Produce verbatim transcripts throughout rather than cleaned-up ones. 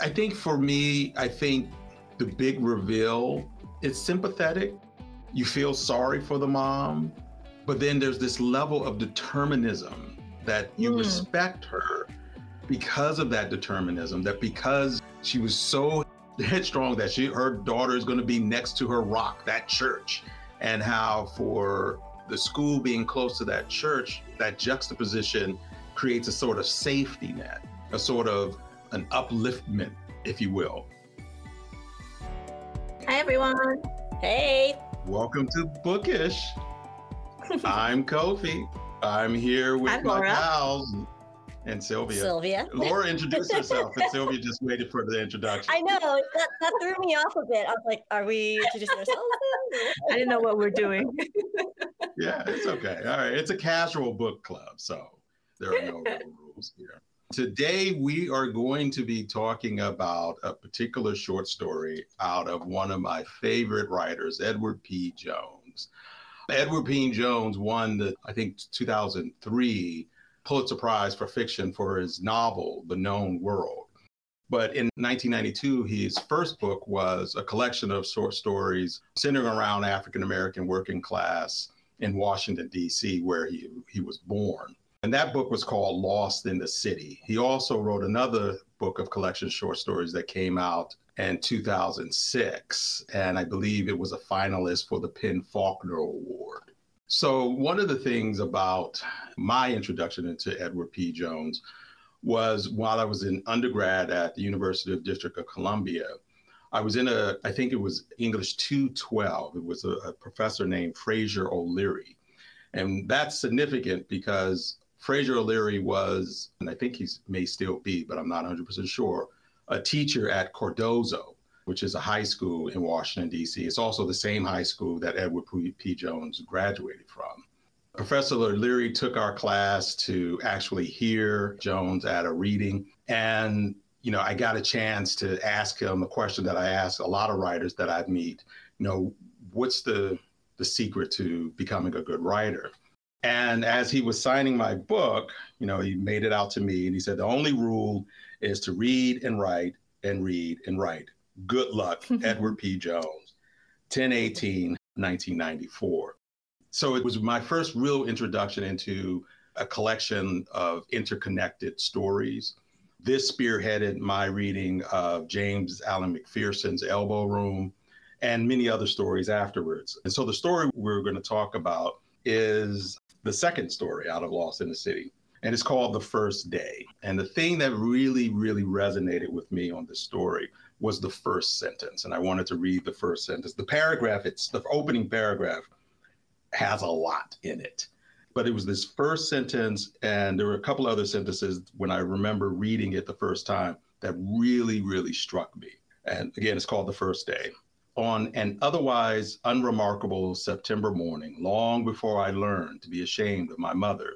I think for me, I think the big reveal, it's sympathetic. You feel sorry for the mom, but then there's this level of determinism that you mm. respect her because of that determinism, that because she was so headstrong that she, her daughter is going to be next to her rock, that church, and how for the school being close to that church, that juxtaposition creates a sort of safety net, a sort of an upliftment, if you will. Hi, everyone. Hey. Welcome to Bookish. I'm Kofi. I'm here with I'm my Laura. pals and Sylvia. Sylvia. Laura introduced herself, and Sylvia just waited for the introduction. I know. That, that threw me off a bit. I was like, are we introducing ourselves? I didn't know what we're doing. Yeah, it's okay. All right. It's a casual book club, so there are no rules here. Today, we are going to be talking about a particular short story out of one of my favorite writers, Edward P. Jones. Edward P. Jones won the, I think, two thousand three Pulitzer Prize for Fiction for his novel, The Known World. But in nineteen ninety-two, his first book was a collection of short stories centering around African-American working class in Washington, D C, where he, he was born. And that book was called Lost in the City. He also wrote another book of collection short stories that came out in two thousand six. And I believe it was a finalist for the PEN Faulkner Award. So one of the things about my introduction into Edward P. Jones was while I was in undergrad at the University of District of Columbia, I was in a, I think it was English two twelve. It was a, a professor named Frazier O'Leary. And that's significant because Frazier O'Leary was, and I think he may still be, but I'm not one hundred percent sure, a teacher at Cordozo, which is a high school in Washington, D C. It's also the same high school that Edward P. Jones graduated from. Professor O'Leary took our class to actually hear Jones at a reading. And, you know, I got a chance to ask him a question that I ask a lot of writers that I meet, you know, what's the, the secret to becoming a good writer? And as he was signing my book, you know, he made it out to me and he said, the only rule is to read and write and read and write. Good luck, Edward P. Jones, ten eighteen nineteen ninety-four. So it was my first real introduction into a collection of interconnected stories. This spearheaded my reading of James Alan McPherson's Elbow Room and many other stories afterwards. And so the story we're going to talk about is the second story out of Lost in the City, and it's called The First Day. And the thing that really, really resonated with me on this story was the first sentence, and I wanted to read the first sentence. The paragraph, it's the opening paragraph, has a lot in it. But it was this first sentence, and there were a couple other sentences when I remember reading it the first time that really, really struck me. And again, it's called The First Day. On an otherwise unremarkable September morning, long before I learned to be ashamed of my mother,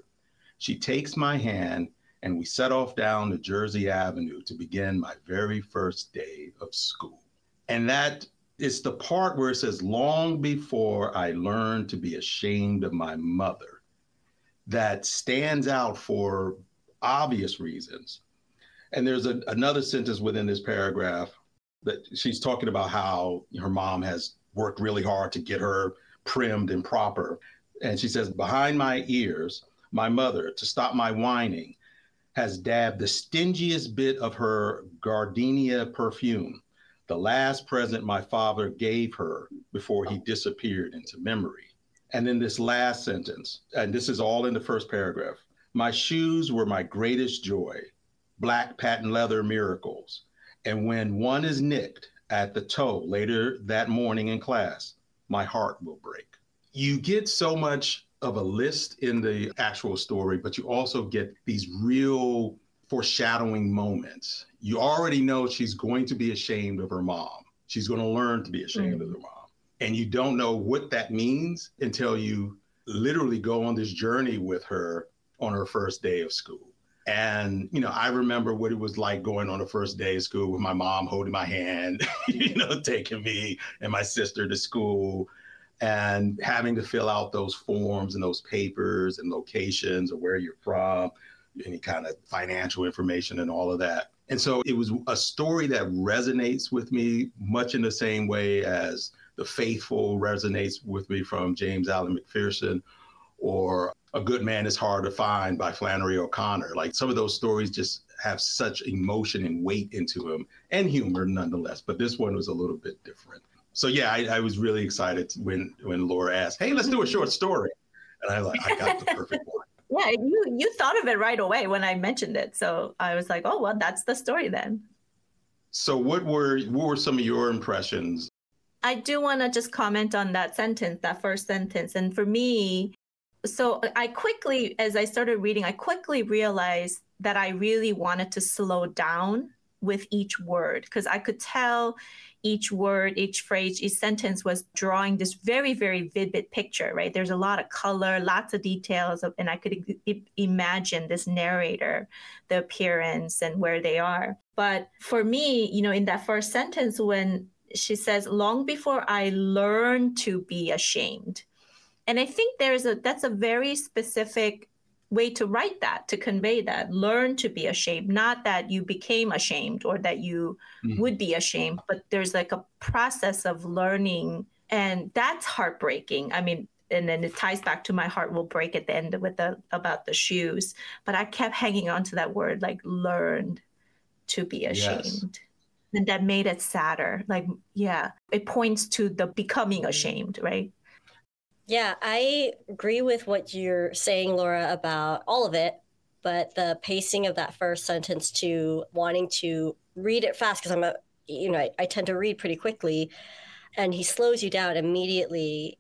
she takes my hand and we set off down to Jersey Avenue to begin my very first day of school. And that is the part where it says, long before I learned to be ashamed of my mother, that stands out for obvious reasons. And there's a, another sentence within this paragraph that she's talking about how her mom has worked really hard to get her primmed and proper. And she says, behind my ears, my mother, to stop my whining, has dabbed the stingiest bit of her gardenia perfume, the last present my father gave her before he disappeared into memory. And then this last sentence, and this is all in the first paragraph. My shoes were my greatest joy, black patent leather miracles. And when one is nicked at the toe later that morning in class, my heart will break. You get so much of a list in the actual story, but you also get these real foreshadowing moments. You already know she's going to be ashamed of her mom. She's going to learn to be ashamed mm-hmm. of her mom. And you don't know what that means until you literally go on this journey with her on her first day of school. And, you know, I remember what it was like going on the first day of school with my mom holding my hand, you know, taking me and my sister to school and having to fill out those forms and those papers and locations or where you're from, any kind of financial information and all of that. And so it was a story that resonates with me much in the same way as The Faithful resonates with me from James Alan McPherson, or A Good Man is Hard to Find by Flannery O'Connor. Like, some of those stories just have such emotion and weight into them, and humor nonetheless, but this one was a little bit different. So yeah, I, I was really excited when, when Laura asked, hey, let's do a short story. And I like, I got the perfect one. Yeah, you you thought of it right away when I mentioned it. So I was like, oh, well, that's the story then. So what were what were some of your impressions? I do want to just comment on that sentence, that first sentence. And for me, so I quickly, as I started reading, I quickly realized that I really wanted to slow down with each word, because I could tell each word, each phrase, each sentence was drawing this very, very vivid picture, right? There's a lot of color, lots of details, and I could I- imagine this narrator, the appearance and where they are. But for me, you know, in that first sentence, when she says, long before I learned to be ashamed. And I think there's a, that's a very specific way to write that, to convey that, learn to be ashamed, not that you became ashamed or that you mm-hmm. would be ashamed, but there's like a process of learning, and that's heartbreaking. I mean, and then it ties back to My Heart Will Break at the end with the, about the shoes, but I kept hanging on to that word, like learned to be ashamed. Yes. And that made it sadder. Like, yeah, it points to the becoming ashamed, right? Yeah, I agree with what you're saying, Laura, about all of it, but the pacing of that first sentence to wanting to read it fast, because I'm a, you know, I, I tend to read pretty quickly, and he slows you down immediately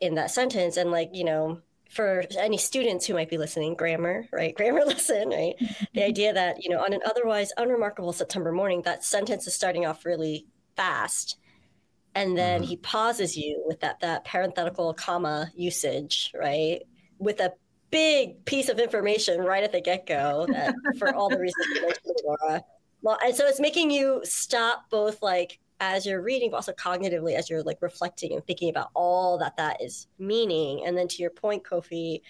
in that sentence. And like, you know, for any students who might be listening, grammar, right? Grammar lesson, right? The idea that, you know, on an otherwise unremarkable September morning, that sentence is starting off really fast. And then mm-hmm. he pauses you with that that parenthetical comma usage, right? With a big piece of information right at the get-go that, for all the reasons you mentioned, Laura. Well, and so it's making you stop both like as you're reading, but also cognitively as you're like reflecting and thinking about all that that is meaning. And then to your point, Kofi,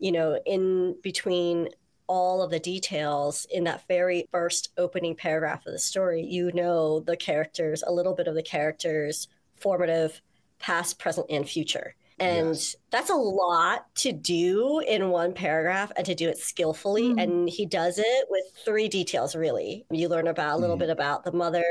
you know, in between all of the details in that very first opening paragraph of the story, you know, the characters, a little bit of the characters, formative, past, present, and future. And yes. that's a lot to do in one paragraph and to do it skillfully. Mm-hmm. And he does it with three details, really. You learn about a little mm-hmm. bit about the mother,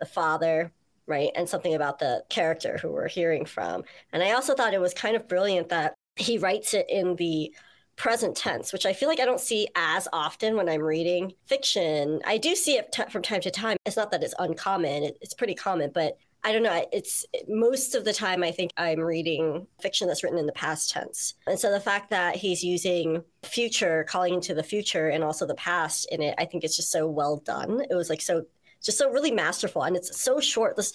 the father, right? And something about the character who we're hearing from. And I also thought it was kind of brilliant that he writes it in the present tense, which I feel like I don't see as often when I'm reading fiction. I do see it t- from time to time. It's not that it's uncommon. It, it's pretty common, but I don't know. It's it, most of the time I think I'm reading fiction that's written in the past tense. And so the fact that he's using future, calling into the future and also the past in it, I think it's just so well done. It was like so, just so really masterful. And it's so short. This,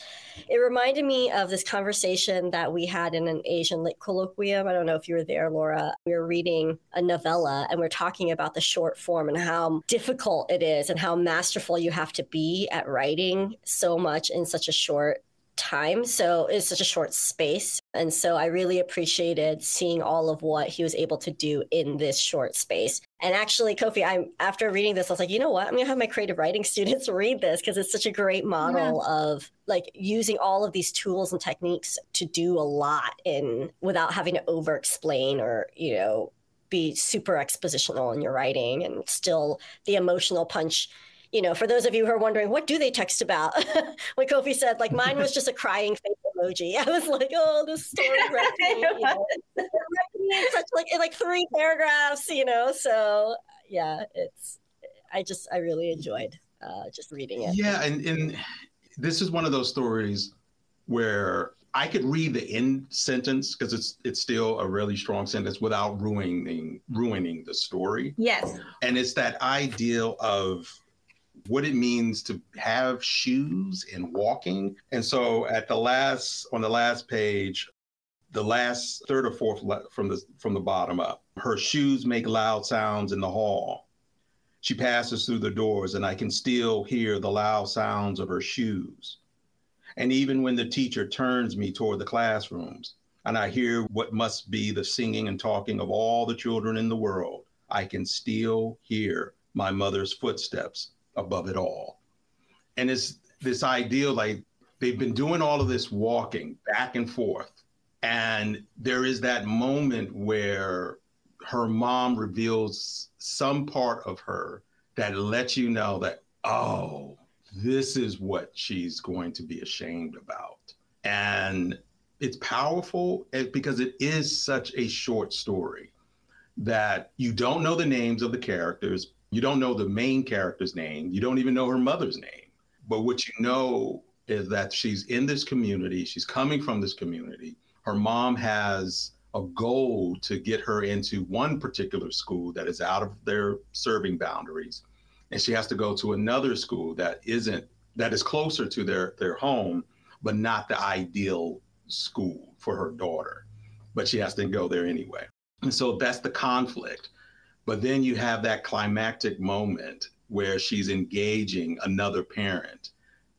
it reminded me of this conversation that we had in an Asian lit colloquium. I don't know if you were there, Laura. We were reading a novella and we we're talking about the short form and how difficult it is and how masterful you have to be at writing so much in such a short time. So it's such a short space. And so I really appreciated seeing all of what he was able to do in this short space. And actually, Kofi, I'm after reading this, I was like, you know what? I'm going to have my creative writing students read this because it's such a great model yeah. of like using all of these tools and techniques to do a lot in without having to over explain or, you know, be super expositional in your writing, and still the emotional punch. You know, for those of you who are wondering, what do they text about? When Kofi said, like, mine was just a crying face emoji. I was like, oh, this story wrecked me. You know? It wrecked me in such like in like three paragraphs, you know. So yeah, it's I just I really enjoyed uh, just reading it. Yeah, and, and this is one of those stories where I could read the end sentence because it's it's still a really strong sentence without ruining ruining the story. Yes. And it's that ideal of what it means to have shoes and walking. And so at the last, on the last page, the last third or fourth le- from the from the bottom up, her shoes make loud sounds in the hall. She passes through the doors and I can still hear the loud sounds of her shoes. And even when the teacher turns me toward the classrooms and I hear what must be the singing and talking of all the children in the world, I can still hear my mother's footsteps above it all. And it's this idea, like they've been doing all of this walking back and forth. And there is that moment where her mom reveals some part of her that lets you know that, oh, this is what she's going to be ashamed about. And it's powerful because it is such a short story that you don't know the names of the characters. You don't know the main character's name. You don't even know her mother's name. But what you know is that she's in this community. She's coming from this community. Her mom has a goal to get her into one particular school that is out of their serving boundaries. And she has to go to another school that isn't, that is closer to their, their home, but not the ideal school for her daughter. But she has to go there anyway. And so that's the conflict. But then you have that climactic moment where she's engaging another parent.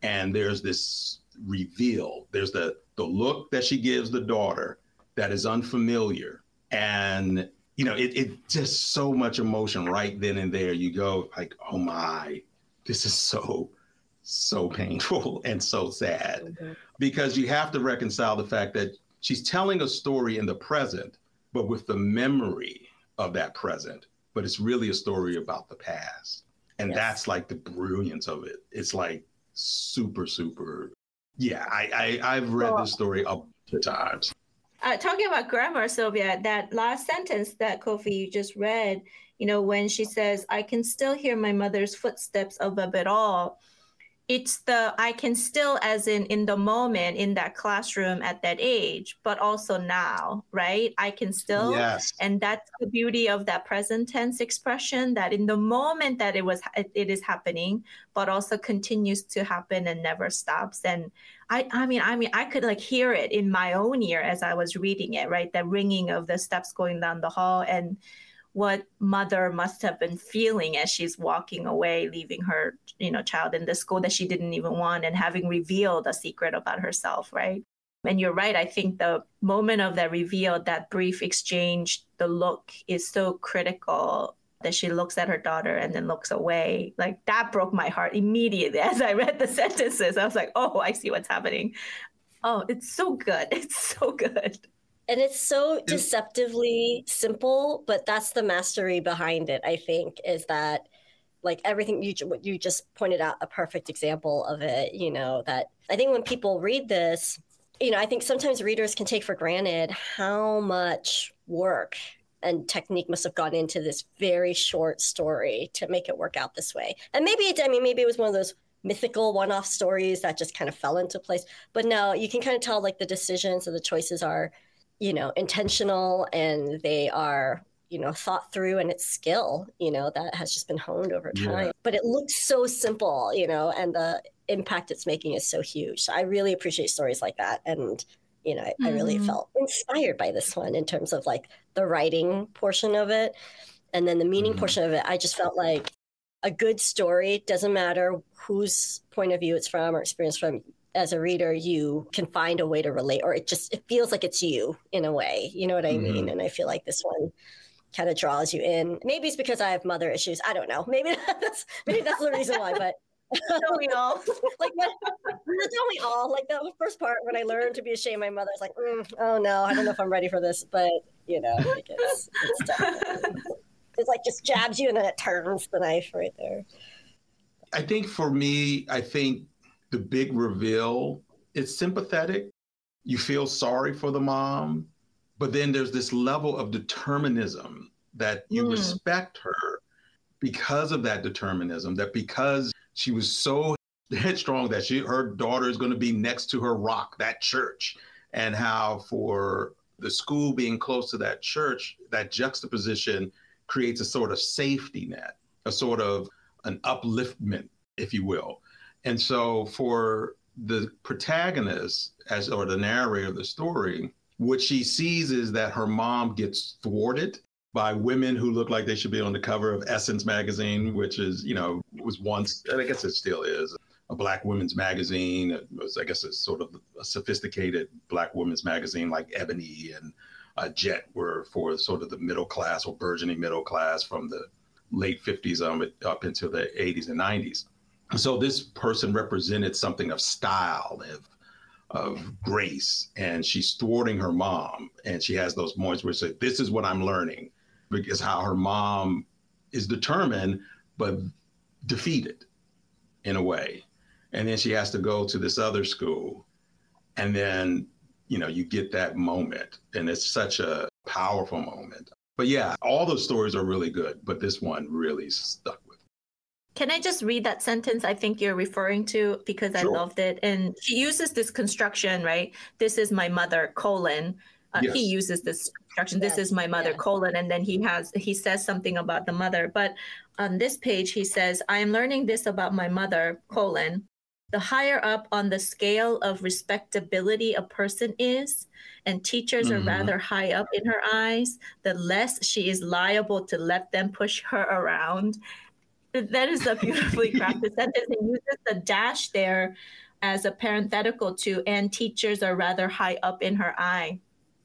And there's this reveal. There's the, the look that she gives the daughter that is unfamiliar. And, you know, it, it just so much emotion right then and there. You go like, oh my, this is so, so painful and so sad. Mm-hmm. Because you have to reconcile the fact that she's telling a story in the present, but with the memory of that present. But it's really a story about the past. And yes. That's like the brilliance of it. It's like super, super. Yeah, I, I, I've read oh. this story a bunch of times. Uh, talking about grammar, Sylvia, that last sentence that Kofi you just read, you know, when she says, I can still hear my mother's footsteps above it all. It's the I can still as in in the moment in that classroom at that age, but also now, right? I can still. Yes. And that's the beauty of that present tense expression, that in the moment that it was it is happening, but also continues to happen and never stops. And I, I mean, I mean, I could like hear it in my own ear as I was reading it, right? The ringing of the steps going down the hall and what mother must have been feeling as she's walking away, leaving her, you know, child in the school that she didn't even want and having revealed a secret about herself, right? And you're right. I think the moment of that reveal, that brief exchange, the look is so critical that she looks at her daughter and then looks away. Like that broke my heart immediately as I read the sentences. I was like, oh, I see what's happening. Oh, it's so good. It's so good. And it's so deceptively simple, but that's the mastery behind it, I think, is that like everything you you just pointed out, a perfect example of it, you know, that I think when people read this, you know, I think sometimes readers can take for granted how much work and technique must have gone into this very short story to make it work out this way. And maybe, it, I mean, maybe it was one of those mythical one-off stories that just kind of fell into place. But no, you can kind of tell like the decisions and the choices are, you know, intentional and they are, you know, thought through, and it's skill, you know, that has just been honed over time. Yeah. But it looks so simple, you know, and the impact it's making is so huge. So I really appreciate stories like that. And, you know, I, mm. I really felt inspired by this one in terms of like the writing portion of it. And then the meaning mm. portion of it, I just felt like a good story, doesn't matter whose point of view it's from or experience from, as a reader, you can find a way to relate, or it just, it feels like it's you in a way, you know what I mm-hmm. mean? And I feel like this one kind of draws you in. Maybe it's because I have mother issues. I don't know. Maybe that's, maybe that's the reason why, but don't we all? Like, what, don't we all? Like the first part, when I learned to be ashamed of my mother, it's like, mm, oh no, I don't know if I'm ready for this, but you know, like it's, it's definitely, it's like just jabs you and then it turns the knife right there. I think for me, I think the big reveal, it's sympathetic. You feel sorry for the mom, but then there's this level of determinism that you mm. respect her because of that determinism, that because she was so headstrong that she, her daughter is going to be next to her rock, that church, and how for the school being close to that church, that juxtaposition creates a sort of safety net, a sort of an upliftment, if you will. And so for the protagonist, as or the narrator of the story, what she sees is that her mom gets thwarted by women who look like they should be on the cover of Essence magazine, which is, you know, was once, and I guess it still is, a Black women's magazine. It was, I guess it's sort of a sophisticated Black women's magazine like Ebony and uh, Jet were for sort of the middle class or burgeoning middle class from the late fifties um, up into the eighties and nineties. So this person represented something of style, of, of grace, and she's thwarting her mom. And she has those moments where she says, this is what I'm learning, because how her mom is determined, but defeated in a way. And then she has to go to this other school. And then, you know, you get that moment, and it's such a powerful moment. But yeah, all those stories are really good, but this one really stuck with me. Can I just read that sentence I think you're referring to, because sure. I loved it. And she uses this construction, right? This is my mother, colon. Uh, yes. He uses this construction. Yes. This is my mother, yes. colon. And then he has he says something about the mother. But on this page, he says, I am learning this about my mother, colon. The higher up on the scale of respectability a person is, and teachers mm-hmm. are rather high up in her eyes, the less she is liable to let them push her around. That is a beautifully crafted sentence. It uses the dash there as a parenthetical to, and teachers are rather high up in her eye.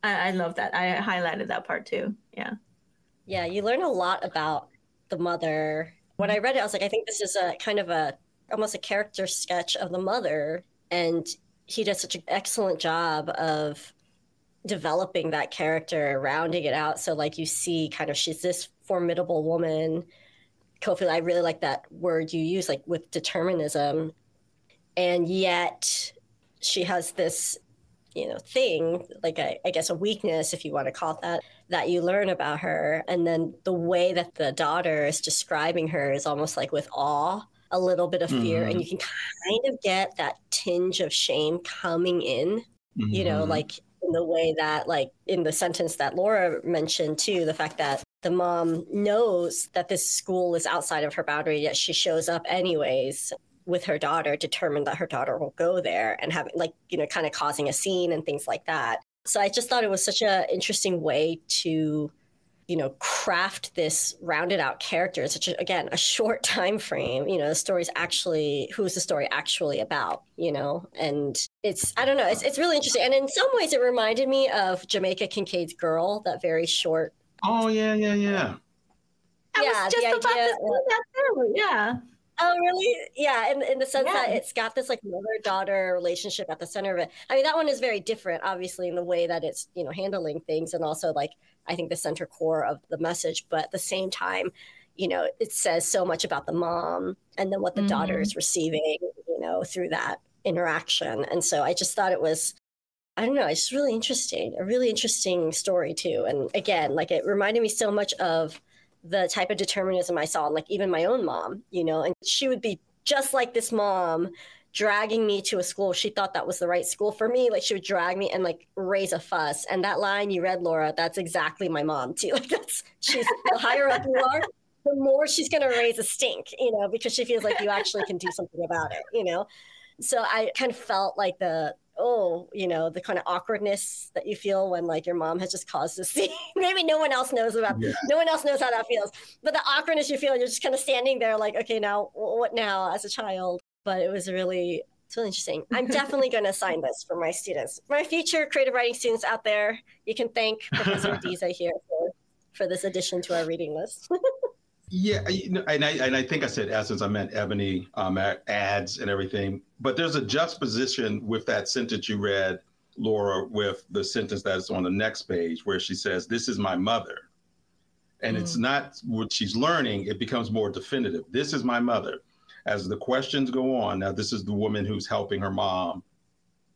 I, I love that. I highlighted that part too. Yeah. Yeah, you learn a lot about the mother. When I read it, I was like, I think this is a kind of a almost a character sketch of the mother, and he does such an excellent job of developing that character, rounding it out. So like you see kind of, she's this formidable woman. Kofi, I really like that word you use, like with determinism, and yet she has this, you know, thing, like I, I guess a weakness, if you want to call it that, that you learn about her. And then the way that the daughter is describing her is almost like with awe, a little bit of fear, mm-hmm. and you can kind of get that tinge of shame coming in, mm-hmm. you know, like in the way that, like in the sentence that Laura mentioned too, the fact that the mom knows that this school is outside of her boundary, yet she shows up anyways with her daughter, determined that her daughter will go there, and having, like, you know, kind of causing a scene and things like that. So I just thought it was such an interesting way to, you know, craft this rounded out character. It's such a, again, a short time frame. You know, the story's actually, who's the story actually about, you know? And it's, I don't know, it's it's really interesting. And in some ways it reminded me of Jamaica Kincaid's Girl, that very short. Oh, yeah, yeah, yeah. I yeah, was just about idea, to say that too. Yeah. Oh, really? Yeah, in, in the sense yeah. that it's got this, like, mother-daughter relationship at the center of it. I mean, that one is very different, obviously, in the way that it's, you know, handling things, and also, like, I think the center core of the message. But at the same time, you know, it says so much about the mom and then what the mm-hmm. daughter is receiving, you know, through that interaction. And so I just thought it was, I don't know, it's just really interesting, a really interesting story too. And again, like, it reminded me so much of the type of determinism I saw, like even my own mom, you know, and she would be just like this mom dragging me to a school. She thought that was the right school for me. Like, she would drag me and like raise a fuss. And that line you read, Laura, that's exactly my mom too. Like, that's, she's the higher up you are, the more she's going to raise a stink, you know, because she feels like you actually can do something about it, you know? So I kind of felt like the, oh, you know, the kind of awkwardness that you feel when, like, your mom has just caused this scene. Maybe no one else knows about, yeah. no one else knows how that feels. But the awkwardness you feel, you're just kind of standing there like, okay, now what now as a child? But it was really, it's really interesting. I'm definitely going to assign this for my students. My future creative writing students out there, you can thank Professor Adisa here for, for this addition to our reading list. Yeah, and I and I think I said Essence, I meant Ebony, um, ads and everything. But there's a juxtaposition with that sentence you read, Laura, with the sentence that's on the next page where she says, this is my mother. And mm. it's not what she's learning. It becomes more definitive. This is my mother. As the questions go on, now this is the woman who's helping her mom.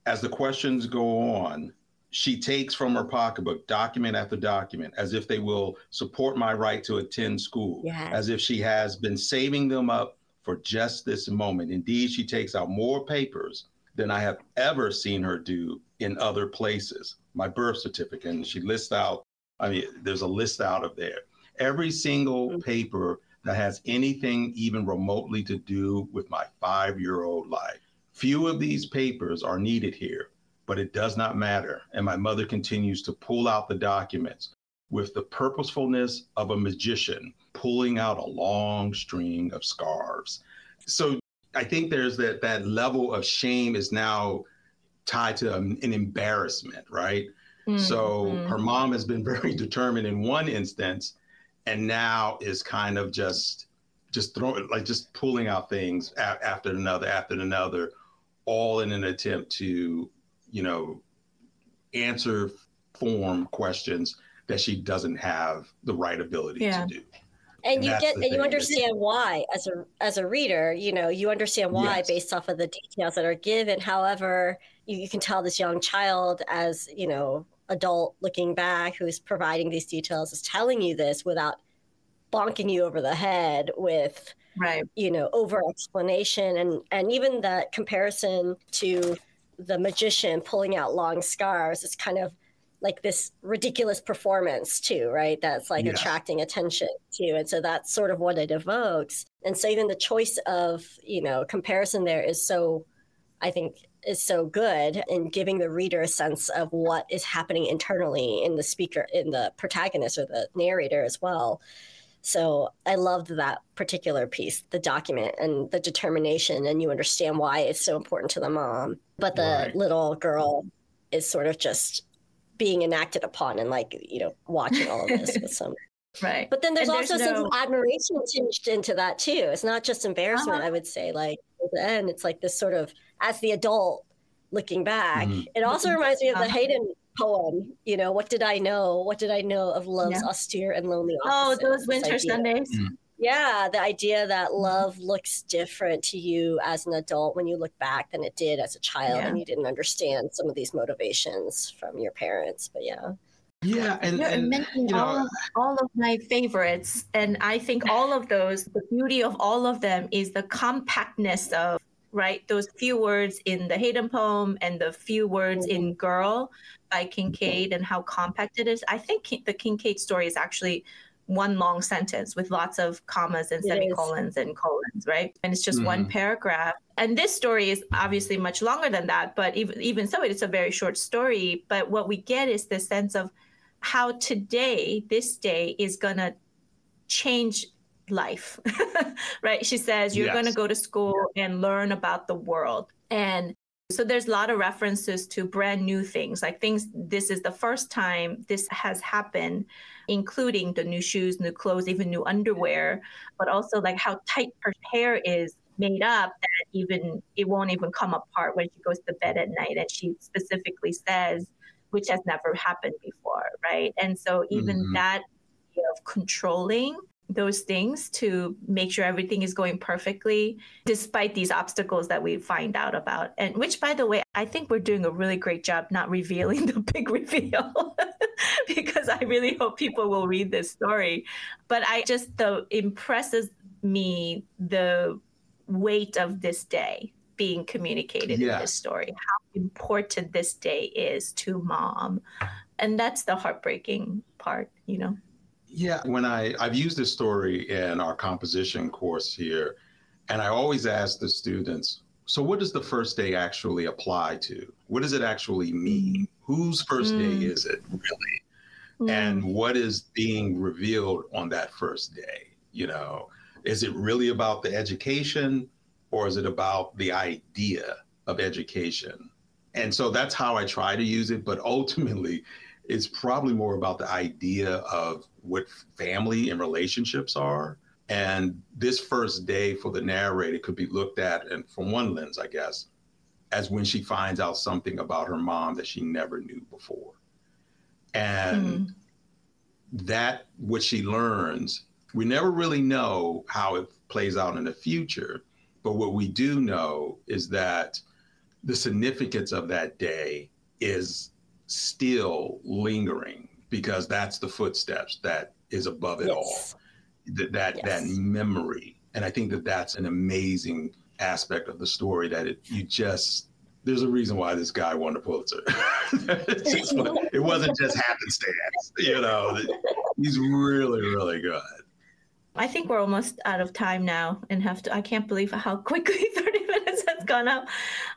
As the questions go on, she takes from her pocketbook document after document, as if they will support my right to attend school, yeah. as if she has been saving them up for just this moment. Indeed, she takes out more papers than I have ever seen her do in other places. My birth certificate, and she lists out, I mean, there's a list out of there. Every single mm-hmm. paper that has anything even remotely to do with my five-year-old life. Few of these papers are needed here, but it does not matter. And my mother continues to pull out the documents with the purposefulness of a magician, pulling out a long string of scarves. So I think there's that, that level of shame is now tied to an embarrassment, right? Mm-hmm. So her mom has been very determined in one instance, and now is kind of just just throwing, like just pulling out things a- after another, after another, all in an attempt to, you know, answer form questions that she doesn't have the right ability yeah. to do. And, and you get, and you understand why as a, as a reader, you know, you understand why yes. based off of the details that are given. However, you, you can tell this young child, as, you know, adult looking back, who's providing these details, is telling you this without bonking you over the head with, right. you know, over explanation. And, and even that comparison to the magician pulling out long scarves is kind of like this ridiculous performance too, right? That's like yeah. attracting attention to. And so that's sort of what it evokes. And so even the choice of, you know, comparison there is so, I think, is so good in giving the reader a sense of what is happening internally in the speaker, in the protagonist or the narrator as well. So I loved that particular piece, the document and the determination, and you understand why it's so important to the mom. But the right. little girl is sort of just being enacted upon and, like, you know, watching all of this with some. Right. But then there's and also there's no... some admiration tinged into that too. It's not just embarrassment, uh-huh. I would say, like, at the end, it's like this sort of, as the adult looking back, mm-hmm. it also reminds me of the Hayden poem, you know, what did I know? What did I know of love's yeah. austere and lonely offices? Oh, Those Winter Sundays. Mm-hmm. Yeah, the idea that love looks different to you as an adult when you look back than it did as a child, yeah. and you didn't understand some of these motivations from your parents. But yeah, yeah, and, You're and mentioning you know, all of, all of my favorites, and I think all of those. The beauty of all of them is the compactness of right those few words in the Hayden poem and the few words mm-hmm. in "Girl" by Kincaid, and how compact it is. I think the Kincaid story is actually one long sentence with lots of commas and semicolons and colons, right? And it's just mm. one paragraph. And this story is obviously much longer than that, but even, even so, it's a very short story. But what we get is the sense of how today, this day, is going to change life, right? She says, you're yes. going to go to school yeah. and learn about the world. And so there's a lot of references to brand new things, like things, this is the first time this has happened, including the new shoes, new clothes, even new underwear, but also like how tight her hair is made up that even it won't even come apart when she goes to bed at night. And she specifically says, which has never happened before, right? And so even mm-hmm. that you know, of controlling those things to make sure everything is going perfectly, despite these obstacles that we find out about. And which, by the way, I think we're doing a really great job not revealing the big reveal, because I really hope people will read this story. But I just, the impresses me the weight of this day being communicated yeah. in this story, how important this day is to mom. And that's the heartbreaking part, you know? Yeah, when I, I've used this story in our composition course here, and I always ask the students, so what does the first day actually apply to? What does it actually mean? Whose first mm. day is it really? Mm. And what is being revealed on that first day? You know, is it really about the education, or is it about the idea of education? And so that's how I try to use it, but ultimately, it's probably more about the idea of what family and relationships are. And this first day for the narrator could be looked at, and from one lens, I guess, as when she finds out something about her mom that she never knew before. And mm-hmm. that, what she learns, we never really know how it plays out in the future. But what we do know is that the significance of that day is still lingering, because that's the footsteps that is above it yes. all, that that, yes. that memory. And I think that that's an amazing aspect of the story, that it you just, there's a reason why this guy won the Pulitzer. Just, it wasn't just happenstance, you know, he's really, really good. I think we're almost out of time now and have to, I can't believe how quickly thirty minutes has gone up.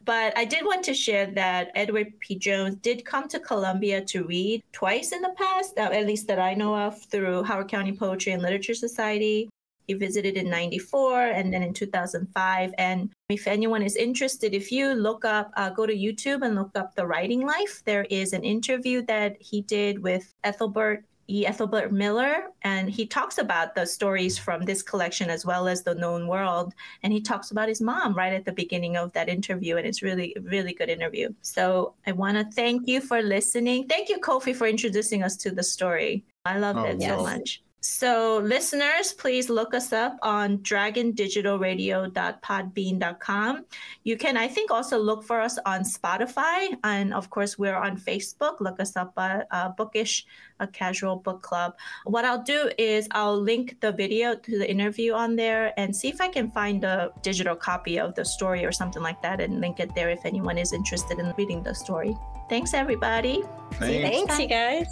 But I did want to share that Edward P. Jones did come to Columbia to read twice in the past, at least that I know of, through Howard County Poetry and Literature Society. He visited in ninety-four and then in two thousand five. And if anyone is interested, if you look up, uh, go to YouTube and look up The Writing Life, there is an interview that he did with Ethelbert E. Ethelbert Miller, and he talks about the stories from this collection as well as The Known World. And he talks about his mom right at the beginning of that interview. And it's really, really good interview. So I want to thank you for listening. Thank you, Kofi, for introducing us to the story. I loved oh, it wow. so much. So listeners, please look us up on dragon digital radio dot podbean dot com. You can, I think, also look for us on Spotify. And of course, we're on Facebook. Look us up at uh, Bookish, a casual book club. What I'll do is I'll link the video to the interview on there and see if I can find a digital copy of the story or something like that and link it there if anyone is interested in reading the story. Thanks, everybody. Thanks, see you, Thanks, you guys.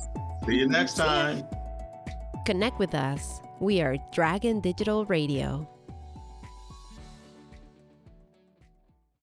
See you next time. Connect with us. We are Dragon Digital Radio.